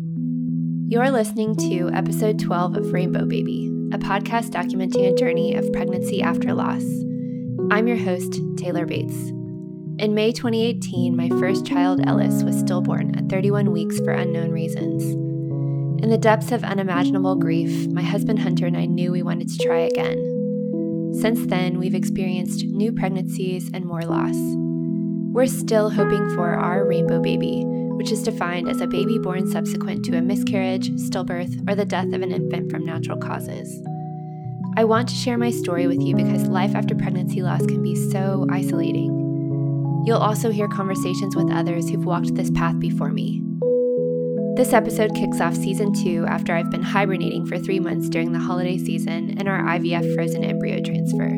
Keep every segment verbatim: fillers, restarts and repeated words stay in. You're listening to episode twelve of Rainbow Baby, a podcast documenting a journey of pregnancy after loss. I'm your host, Taylor Bates. In May twenty eighteen, my first child, Ellis, was stillborn at thirty-one weeks for unknown reasons. In the depths of unimaginable grief, my husband Hunter and I knew we wanted to try again. Since then, we've experienced new pregnancies and more loss. We're still hoping for our rainbow baby, which is defined as a baby born subsequent to a miscarriage, stillbirth, or the death of an infant from natural causes. I want to share my story with you because life after pregnancy loss can be so isolating. You'll also hear conversations with others who've walked this path before me. This episode kicks off season two after I've been hibernating for three months during the holiday season and our I V F frozen embryo transfer.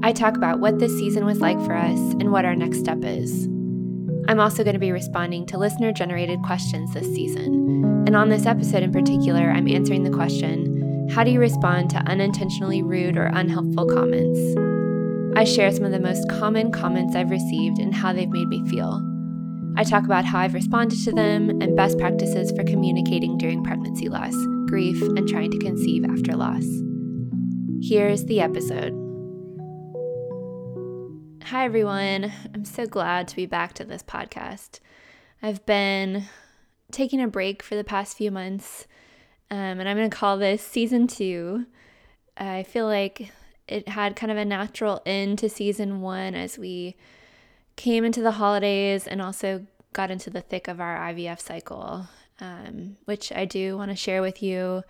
I talk about what this season was like for us and what our next step is. I'm also going to be responding to listener-generated questions this season, and on this episode in particular, I'm answering the question, how do you respond to unintentionally rude or unhelpful comments? I share some of the most common comments I've received and how they've made me feel. I talk about how I've responded to them and best practices for communicating during pregnancy loss, grief, and trying to conceive after loss. Here's the episode. Hi, everyone. I'm so glad to be back to this podcast. I've been taking a break for the past few months, um, and I'm going to call this season two. I feel like it had kind of a natural end to season one as we came into the holidays and also got into the thick of our I V F cycle, um, which I do want to share with you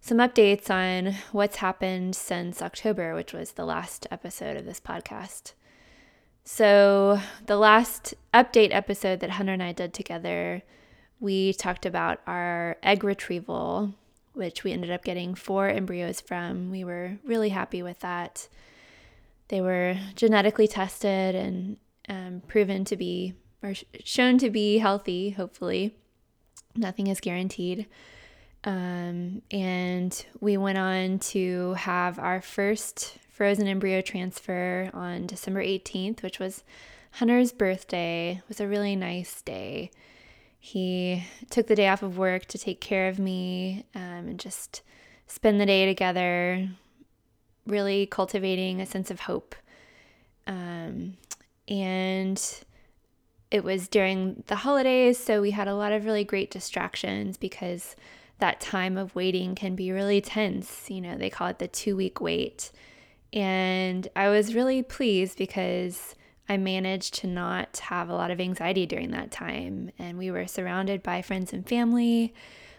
some updates on what's happened since October, which was the last episode of this podcast. So the last update episode that Hunter and I did together, we talked about our egg retrieval, which we ended up getting four embryos from. We were really happy with that. They were genetically tested and Um, proven to be, or sh- shown to be healthy, hopefully. Nothing is guaranteed. Um, and we went on to have our first frozen embryo transfer on December eighteenth, which was Hunter's birthday. It was a really nice day. He took the day off of work to take care of me um, and just spend the day together, really cultivating a sense of hope. Um, And it was during the holidays, so we had a lot of really great distractions because that time of waiting can be really tense. You know, they call it the two-week wait. And I was really pleased because I managed to not have a lot of anxiety during that time. And we were surrounded by friends and family,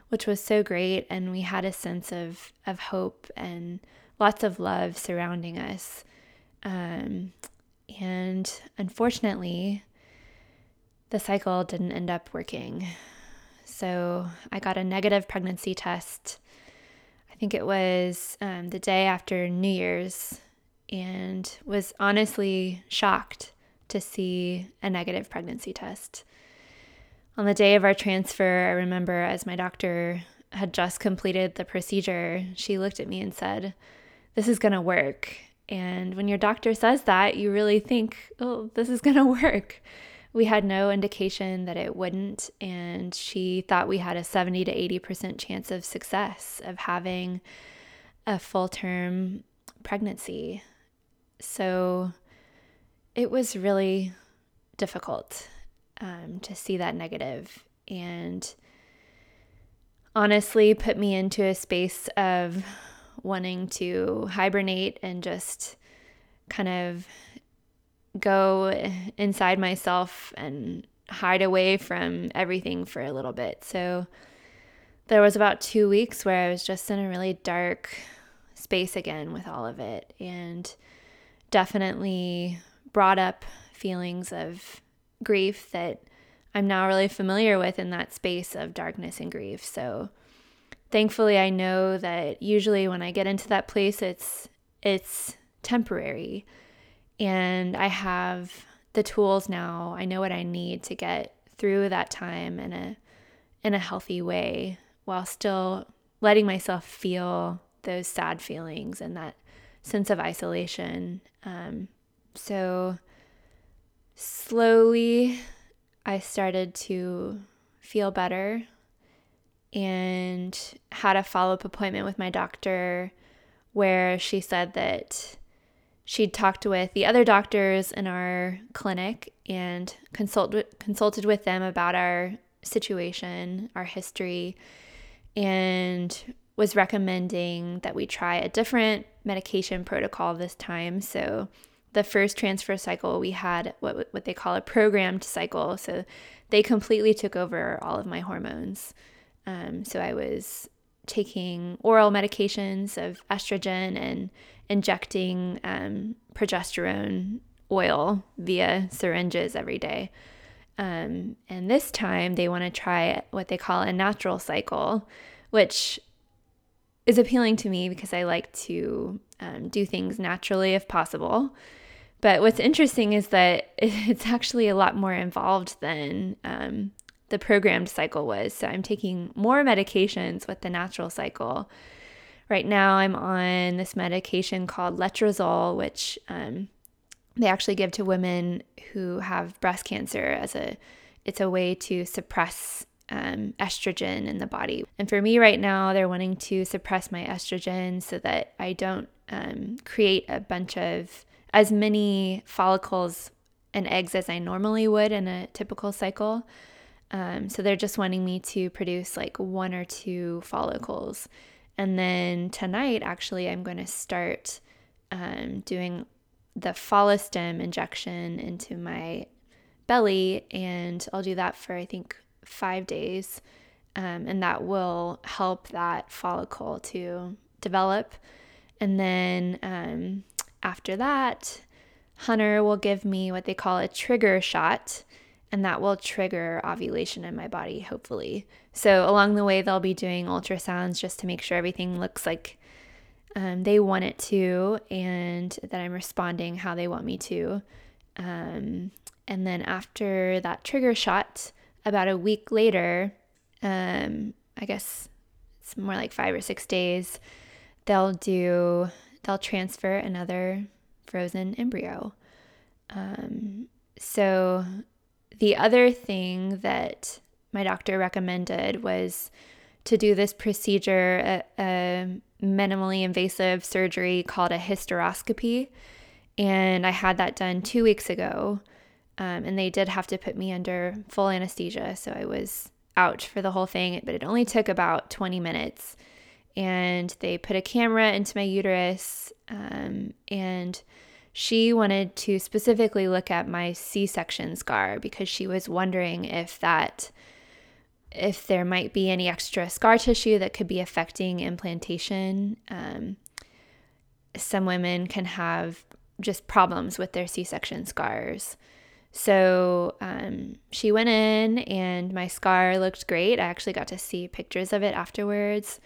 which was so great. And we had a sense of, of hope and lots of love surrounding us. Um And unfortunately, the cycle didn't end up working. So I got a negative pregnancy test. I think it was um, the day after New Year's, and was honestly shocked to see a negative pregnancy test. On the day of our transfer, I remember as my doctor had just completed the procedure, she looked at me and said, "This is going to work." And when your doctor says that, you really think, oh, this is going to work. We had no indication that it wouldn't, and she thought we had a seventy to eighty percent chance of success of having a full-term pregnancy. So it was really difficult um, to see that negative, and honestly put me into a space of wanting to hibernate and just kind of go inside myself and hide away from everything for a little bit. So there was about two weeks where I was just in a really dark space again with all of it, and definitely brought up feelings of grief that I'm now really familiar with in that space of darkness and grief. So thankfully, I know that usually when I get into that place, it's it's temporary, and I have the tools now. I know what I need to get through that time in a in a healthy way, while still letting myself feel those sad feelings and that sense of isolation. Um, so slowly, I started to feel better. and had a follow-up appointment with my doctor where she said that she'd talked with the other doctors in our clinic and consult, consulted with them about our situation, our history, and was recommending that we try a different medication protocol this time. So the first transfer cycle, we had what what they call a programmed cycle. So they completely took over all of my hormones. Um, so I was taking oral medications of estrogen and injecting um, progesterone oil via syringes every day. Um, and this time they want to try what they call a natural cycle, which is appealing to me because I like to um, do things naturally if possible. But what's interesting is that it's actually a lot more involved than um, the programmed cycle was. So I'm taking more medications with the natural cycle. Right now I'm on this medication called letrozole, which um, they actually give to women who have breast cancer as a, it's a way to suppress Um, estrogen in the body. And for me right now, they're wanting to suppress my estrogen so that I don't um, create a bunch of as many follicles and eggs as I normally would in a typical cycle. Um, so they're just wanting me to produce like one or two follicles. And then tonight, actually, I'm going to start um, doing the Follistim injection into my belly. And I'll do that for, I think, five days, um, and that will help that follicle to develop. And then um, after that, Hunter will give me what they call a trigger shot, and that will trigger ovulation in my body, hopefully. So along the way, they'll be doing ultrasounds just to make sure everything looks like um, they want it to, and that I'm responding how they want me to. Um, and then after that trigger shot, about a week later, um, I guess it's more like five or six days, they'll do, they'll transfer another frozen embryo. Um, so the other thing that my doctor recommended was to do this procedure, a, a minimally invasive surgery called a hysteroscopy. And I had that done two weeks ago. Um, and they did have to put me under full anesthesia, so I was out for the whole thing, but it only took about twenty minutes. And they put a camera into my uterus, um, and she wanted to specifically look at my C-section scar because she was wondering if that, if there might be any extra scar tissue that could be affecting implantation. Um, some women can have just problems with their C-section scars. So um, she went in and my scar looked great. I actually got to see pictures of it afterwards.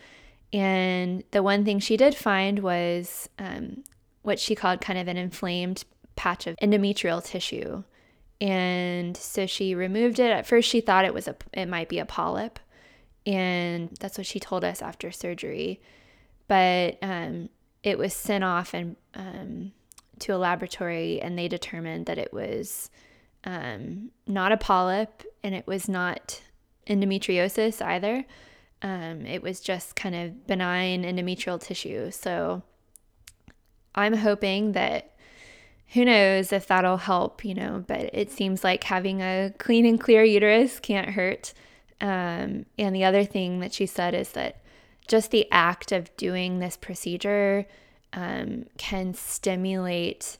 And the one thing she did find was um, what she called kind of an inflamed patch of endometrial tissue. And so she removed it. At first she thought it was a, it might be a polyp. And that's what she told us after surgery. But um, it was sent off and um, to a laboratory, and they determined that it was Um, not a polyp, and it was not endometriosis either. Um, it was just kind of benign endometrial tissue. So I'm hoping that, who knows if that'll help, you know, but it seems like having a clean and clear uterus can't hurt. Um, and the other thing that she said is that just the act of doing this procedure um, can stimulate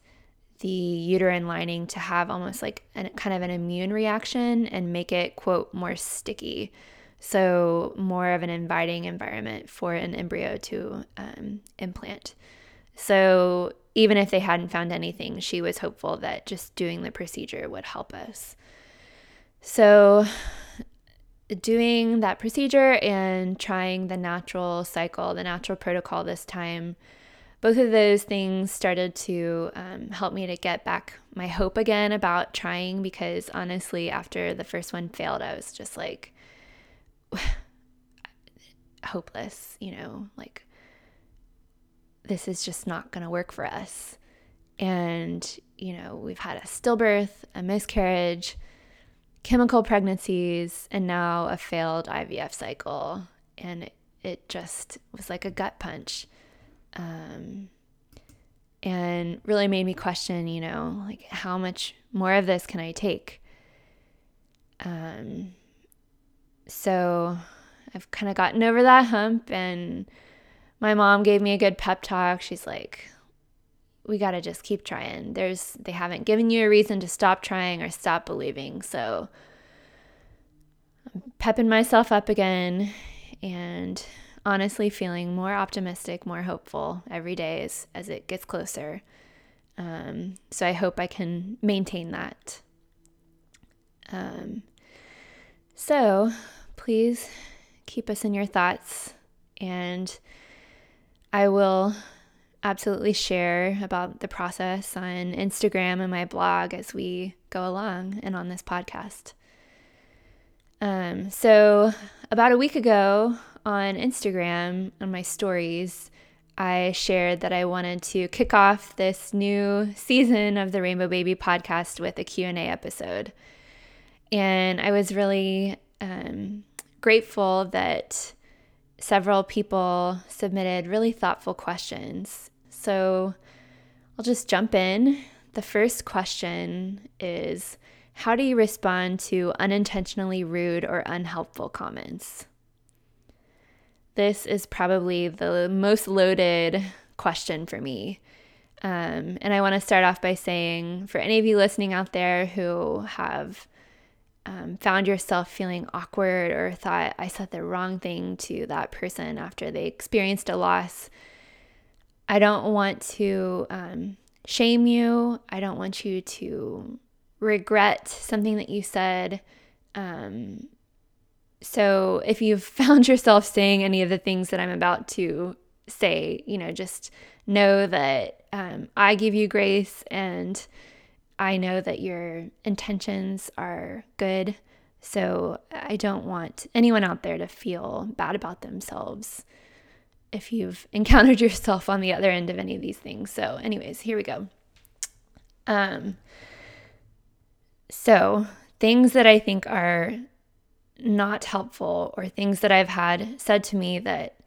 the uterine lining to have almost like a kind of an immune reaction and make it, quote, more sticky. So more of an inviting environment for an embryo to um, implant. So even if they hadn't found anything, she was hopeful that just doing the procedure would help us. So doing that procedure and trying the natural cycle, the natural protocol this time, both of those things started to um, help me to get back my hope again about trying, because honestly, after the first one failed, I was just like hopeless, you know, like this is just not going to work for us. And, you know, we've had a stillbirth, a miscarriage, chemical pregnancies, and now a failed I V F cycle. and it just was like a gut punch, um, and really made me question, you know, like, how much more of this can I take? Um, so I've kind of gotten over that hump, and my mom gave me a good pep talk. She's like, we got to just keep trying. There's, they haven't given you a reason to stop trying or stop believing. So I'm pepping myself up again and honestly feeling more optimistic, more hopeful every day as, as it gets closer. Um, so I hope I can maintain that. Um, so please keep us in your thoughts, and I will absolutely share about the process on Instagram and my blog as we go along and on this podcast. Um, so about a week ago on Instagram, on my stories, I shared that I wanted to kick off this new season of the Rainbow Baby podcast with a Q and A episode. And I was really um, grateful that several people submitted really thoughtful questions. So I'll just jump in. The first question is, how do you respond to unintentionally rude or unhelpful comments? This is probably the most loaded question for me. Um, and I want to start off by saying, for any of you listening out there who have Um, found yourself feeling awkward or thought I said the wrong thing to that person after they experienced a loss, I don't want to um, shame you. I don't want you to regret something that you said. Um, so if you've found yourself saying any of the things that I'm about to say, you know, just know that um, I give you grace, and I know that your intentions are good, so I don't want anyone out there to feel bad about themselves if you've encountered yourself on the other end of any of these things. So anyways, here we go. Um, so things that I think are not helpful, or things that I've had said to me that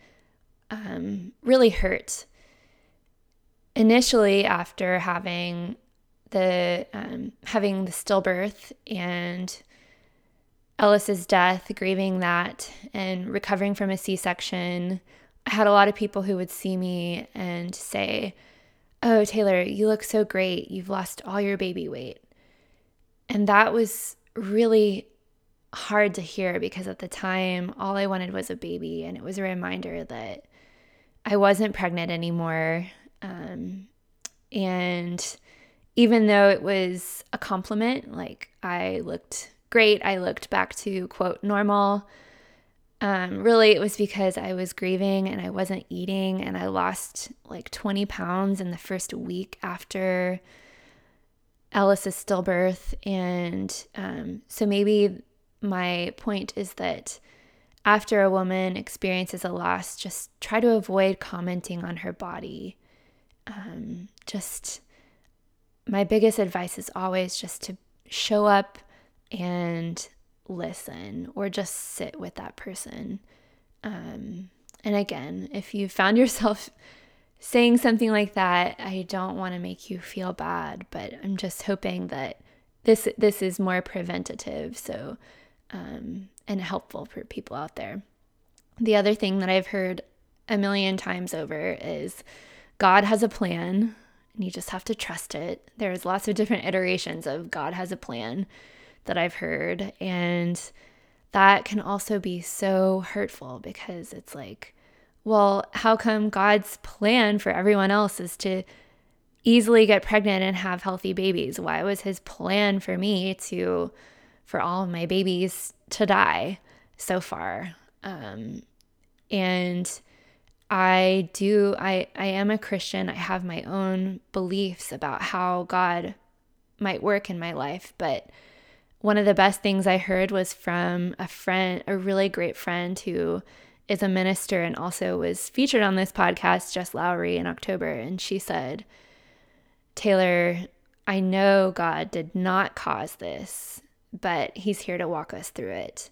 um, really hurt. Initially, after having the um, having the stillbirth and Ellis's death, grieving that, and recovering from a C-section, I had a lot of people who would see me and say, "Oh, Taylor, you look so great. You've lost all your baby weight." And that was really hard to hear, because at the time, all I wanted was a baby, and it was a reminder that I wasn't pregnant anymore. Um, and even though it was a compliment, like, I looked great, I looked back to, quote, normal, um, really it was because I was grieving and I wasn't eating, and I lost like twenty pounds in the first week after Ellis's stillbirth. And um, so maybe my point is that after a woman experiences a loss, just try to avoid commenting on her body. Um, just... My biggest advice is always just to show up and listen, or just sit with that person. Um, and again, if you found yourself saying something like that, I don't want to make you feel bad, but I'm just hoping that this this is more preventative, so um, and helpful for people out there. The other thing that I've heard a million times over is, God has a plan, and you just have to trust it. There's lots of different iterations of God has a plan that I've heard. And that can also be so hurtful, because it's like, well, how come God's plan for everyone else is to easily get pregnant and have healthy babies? Why was his plan for me to, for all of my babies to die so far? Um, and I do, I, I am a Christian. I have my own beliefs about how God might work in my life. But one of the best things I heard was from a friend, a really great friend who is a minister and also was featured on this podcast, Jess Lowry, in October. And she said, "Taylor, I know God did not cause this, but he's here to walk us through it.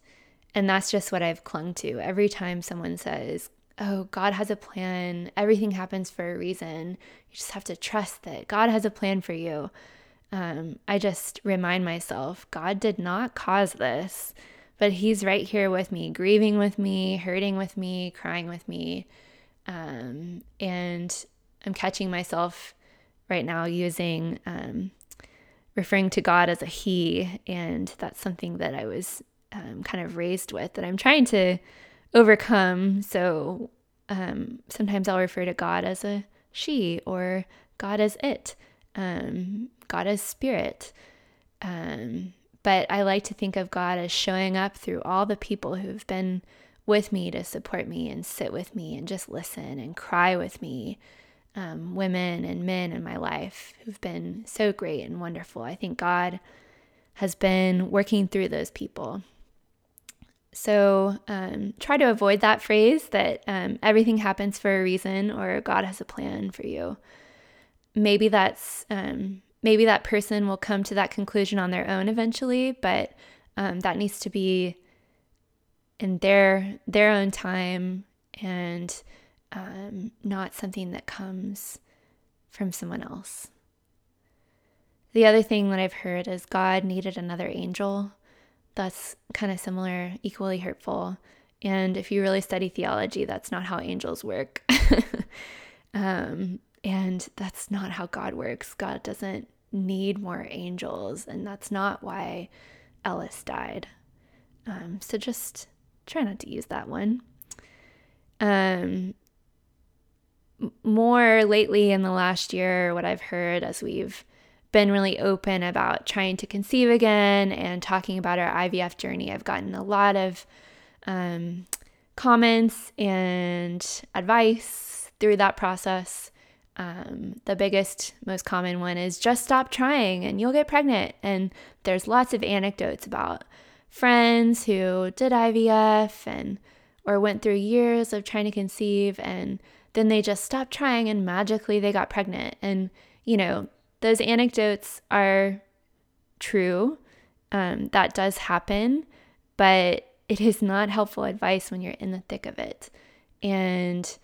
And that's just what I've clung to. Every time someone says, oh, God has a plan, everything happens for a reason, you just have to trust that God has a plan for you. Um, I just remind myself, God did not cause this, but he's right here with me, grieving with me, hurting with me, crying with me. Um, and I'm catching myself right now using, um, referring to God as a he, and that's something that I was um, kind of raised with that I'm trying to overcome. So um, sometimes I'll refer to God as a she or God as it. Um, God as spirit. Um, but I like to think of God as showing up through all the people who've been with me to support me and sit with me and just listen and cry with me. Um, women and men in my life who've been so great and wonderful. I think God has been working through those people. So um, try to avoid that phrase that um, everything happens for a reason or God has a plan for you. Maybe that's, um, maybe that person will come to that conclusion on their own eventually, but um, that needs to be in their, their own time and um, not something that comes from someone else. The other thing that I've heard is God needed another angel. That's kind of similar, equally hurtful. And if you really study theology, that's not how angels work. um, And that's not how God works. God doesn't need more angels, and that's not why Ellis died. Um, so just try not to use that one. Um, more lately in the last year, what I've heard as we've been really open about trying to conceive again and talking about our I V F journey, I've gotten a lot of um, comments and advice through that process. Um, the biggest, most common one is just stop trying and you'll get pregnant. And there's lots of anecdotes about friends who did I V F and or went through years of trying to conceive and then they just stopped trying and magically they got pregnant. And, you know, those anecdotes are true. Um, that does happen, but it is not helpful advice when you're in the thick of it. And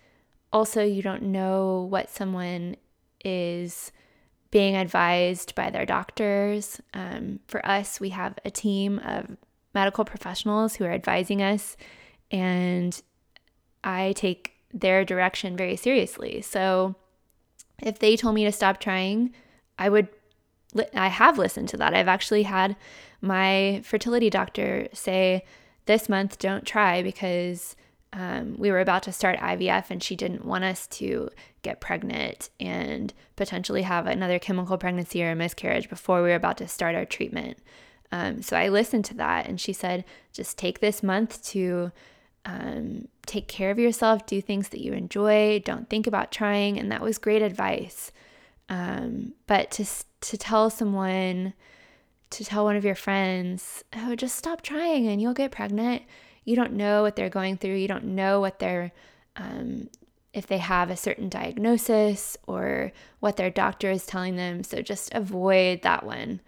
also, you don't know what someone is being advised by their doctors. Um, for us, we have a team of medical professionals who are advising us, and I take their direction very seriously. So if they told me to stop trying, I would, li- I have listened to that. I've actually had my fertility doctor say, this month, don't try because Um, we were about to start I V F and she didn't want us to get pregnant and potentially have another chemical pregnancy or a miscarriage before we were about to start our treatment. Um, so I listened to that and she said, just take this month to um, take care of yourself, do things that you enjoy, don't think about trying. And that was great advice. Um, but to to tell someone, to tell one of your friends, oh, just stop trying and you'll get pregnant. You don't know what they're going through. You don't know what they're, um, if they have a certain diagnosis or what their doctor is telling them. So just avoid that one.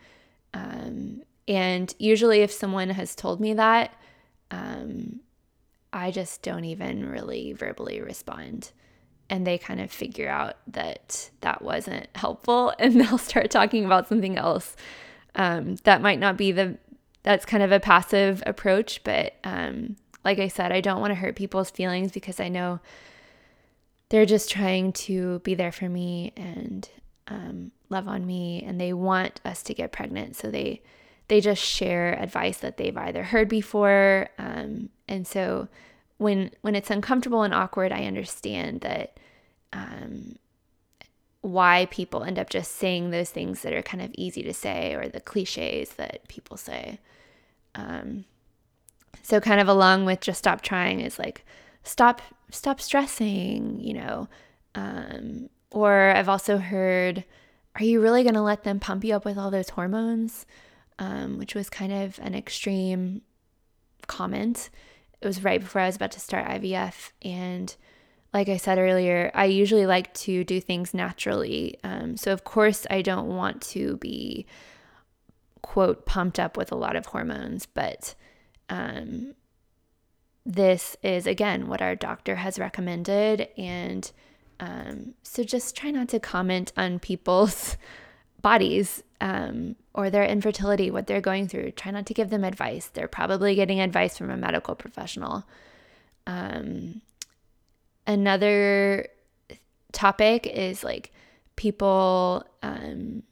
Um, and usually if someone has told me that, um, I just don't even really verbally respond. And they kind of figure out that that wasn't helpful and they'll start talking about something else. Um, that might not be the That's kind of a passive approach, but um, like I said, I don't want to hurt people's feelings because I know they're just trying to be there for me and um, love on me, and they want us to get pregnant. So they they just share advice that they've either heard before, um, and so when when it's uncomfortable and awkward, I understand that um, why people end up just saying those things that are kind of easy to say or the cliches that people say. Um, so kind of along with just stop trying is like, stop, stop stressing, you know, um, or I've also heard, are you really going to let them pump you up with all those hormones? Um, which was kind of an extreme comment. It was right before I was about to start I V F. And like I said earlier, I usually like to do things naturally. Um, so of course I don't want to be quote, pumped up with a lot of hormones, but um, this is, again, what our doctor has recommended. And um, so just try not to comment on people's bodies um, or their infertility, what they're going through. Try not to give them advice. They're probably getting advice from a medical professional. Um, another topic is like people um,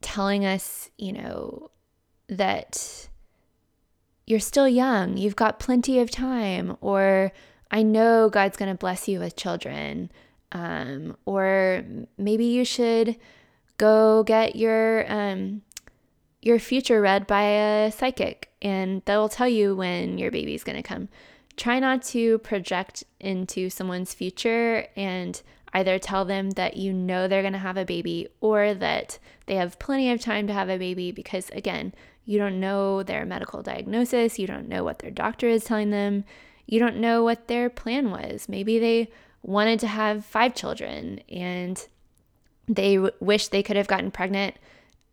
telling us, you know, that you're still young, you've got plenty of time, or I know God's going to bless you with children, um, or maybe you should go get your um, your future read by a psychic, and they'll tell you when your baby's going to come. Try not to project into someone's future and either tell them that you know they're going to have a baby or that they have plenty of time to have a baby, because, again, you don't know their medical diagnosis. You don't know what their doctor is telling them. You don't know what their plan was. Maybe they wanted to have five children and they w- wish they could have gotten pregnant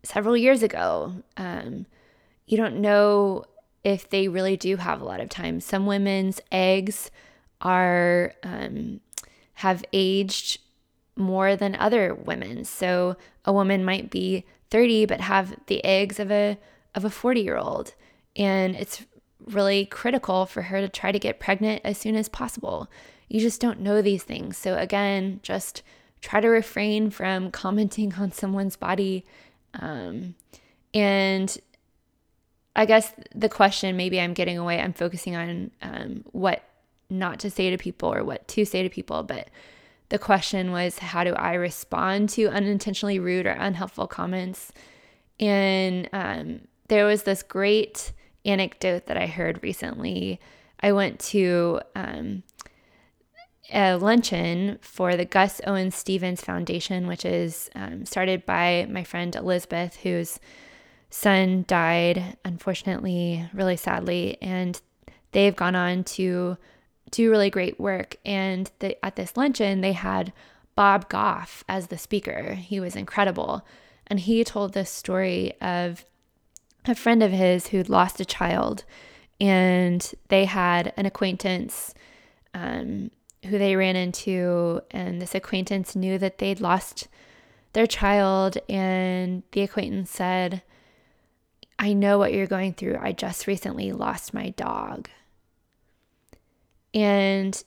several years ago. Um, you don't know if they really do have a lot of time. Some women's eggs are um, have aged more than other women. So a woman might be thirty but have the eggs of a of a forty-year-old, and it's really critical for her to try to get pregnant as soon as possible. You just don't know these things. So again, just try to refrain from commenting on someone's body. Um, and I guess the question, maybe I'm getting away, I'm focusing on um, what not to say to people or what to say to people, but the question was, how do I respond to unintentionally rude or unhelpful comments? And um, there was this great anecdote that I heard recently. I went to um, a luncheon for the Gus Owen Stevens Foundation, which is um, started by my friend Elizabeth, whose son died, unfortunately, really sadly. And they've gone on to do really great work. And the, at this luncheon, they had Bob Goff as the speaker. He was incredible. And he told this story of a friend of his who'd lost a child, and they had an acquaintance um, who they ran into, and this acquaintance knew that they'd lost their child, and the acquaintance said, "I know what you're going through. I just recently lost my dog." And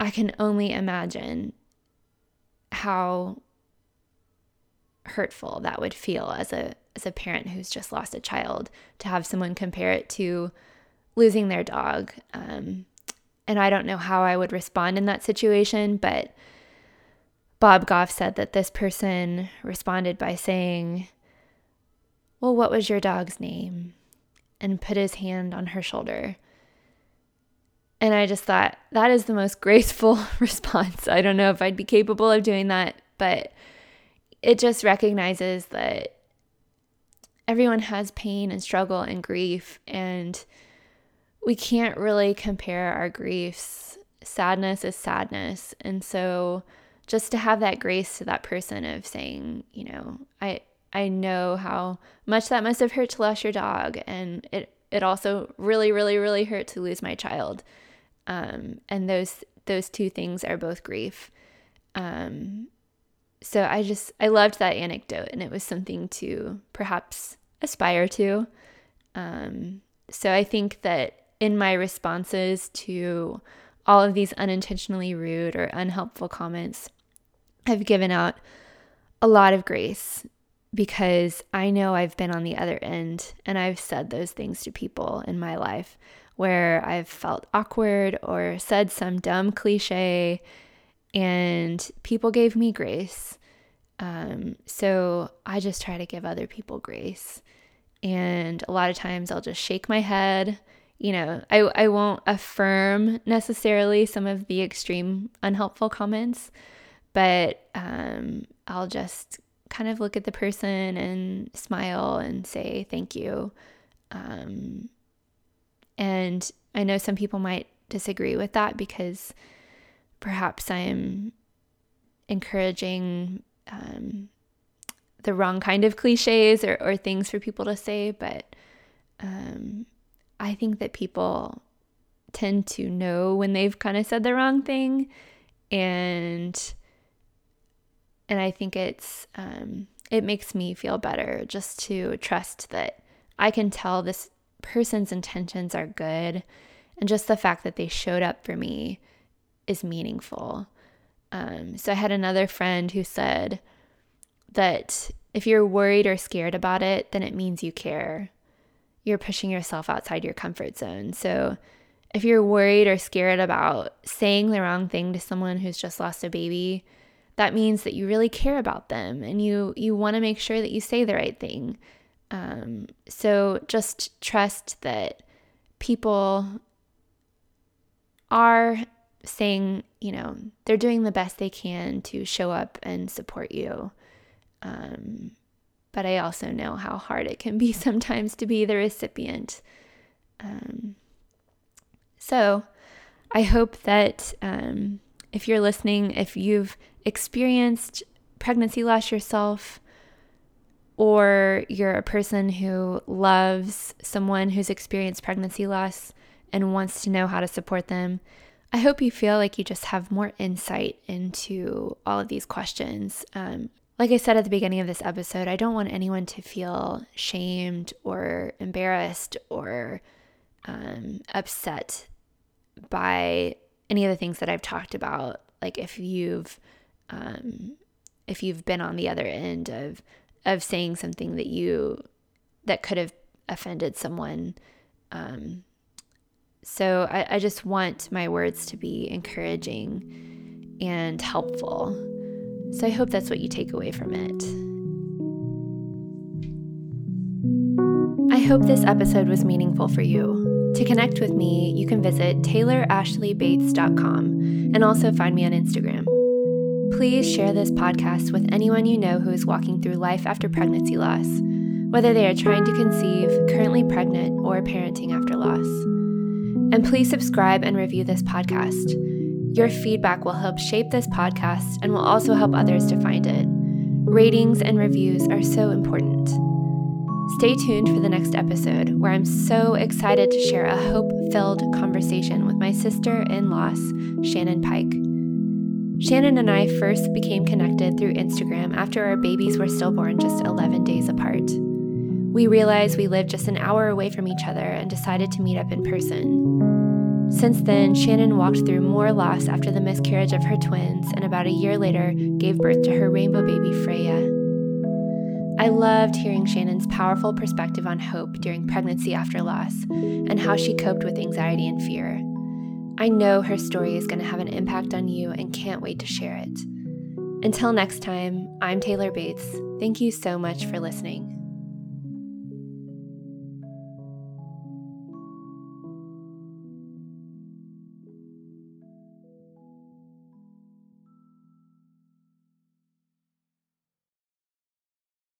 I can only imagine how hurtful that would feel as a as a parent who's just lost a child, to have someone compare it to losing their dog. Um, and I don't know how I would respond in that situation, but Bob Goff said that this person responded by saying, "Well, what was your dog's name?" and put his hand on her shoulder. And I just thought, that is the most graceful response. I don't know if I'd be capable of doing that, but it just recognizes that everyone has pain and struggle and grief, and we can't really compare our griefs. Sadness is sadness. And so just to have that grace to that person of saying, you know, I I know how much that must have hurt to lose your dog, and it, it also really, really, really hurt to lose my child. Um, and those those two things are both grief. Um So I just, I loved that anecdote, and it was something to perhaps aspire to. Um, so I think that in my responses to all of these unintentionally rude or unhelpful comments, I've given out a lot of grace, because I know I've been on the other end, and I've said those things to people in my life where I've felt awkward or said some dumb cliche, and people gave me grace. Um, so I just try to give other people grace. And a lot of times I'll just shake my head. You know, I, I won't affirm necessarily some of the extreme unhelpful comments, but um, I'll just kind of look at the person and smile and say thank you. Um, and I know some people might disagree with that, because perhaps I'm encouraging um, the wrong kind of cliches or, or things for people to say, but um, I think that people tend to know when they've kind of said the wrong thing, and and I think it's um, it makes me feel better just to trust that I can tell this person's intentions are good, and just the fact that they showed up for me is meaningful. Um, so I had another friend who said that if you're worried or scared about it, then it means you care. You're pushing yourself outside your comfort zone. So if you're worried or scared about saying the wrong thing to someone who's just lost a baby, that means that you really care about them, and you, you want to make sure that you say the right thing. Um, so just trust that people are saying, you know, they're doing the best they can to show up and support you. Um, but I also know how hard it can be sometimes to be the recipient. Um, so I hope that um, if you're listening, if you've experienced pregnancy loss yourself, or you're a person who loves someone who's experienced pregnancy loss and wants to know how to support them, I hope you feel like you just have more insight into all of these questions. Um, like I said at the beginning of this episode, I don't want anyone to feel shamed or embarrassed or um, upset by any of the things that I've talked about. Like if you've um, if you've been on the other end of of saying something that you that could have offended someone. Um, So I, I just want my words to be encouraging and helpful. So I hope that's what you take away from it. I hope this episode was meaningful for you. To connect with me, you can visit taylor ashley bates dot com and also find me on Instagram. Please share this podcast with anyone you know who is walking through life after pregnancy loss, whether they are trying to conceive, currently pregnant, or parenting after loss. And please subscribe and review this podcast. Your feedback will help shape this podcast and will also help others to find it. Ratings and reviews are so important. Stay tuned for the next episode, where I'm so excited to share a hope-filled conversation with my sister in loss, Shannon Pike. Shannon and I first became connected through Instagram after our babies were stillborn just eleven days apart. We realized we lived just an hour away from each other and decided to meet up in person. Since then, Shannon walked through more loss after the miscarriage of her twins, and about a year later gave birth to her rainbow baby, Freya. I loved hearing Shannon's powerful perspective on hope during pregnancy after loss and how she coped with anxiety and fear. I know her story is going to have an impact on you and can't wait to share it. Until next time, I'm Taylor Bates. Thank you so much for listening.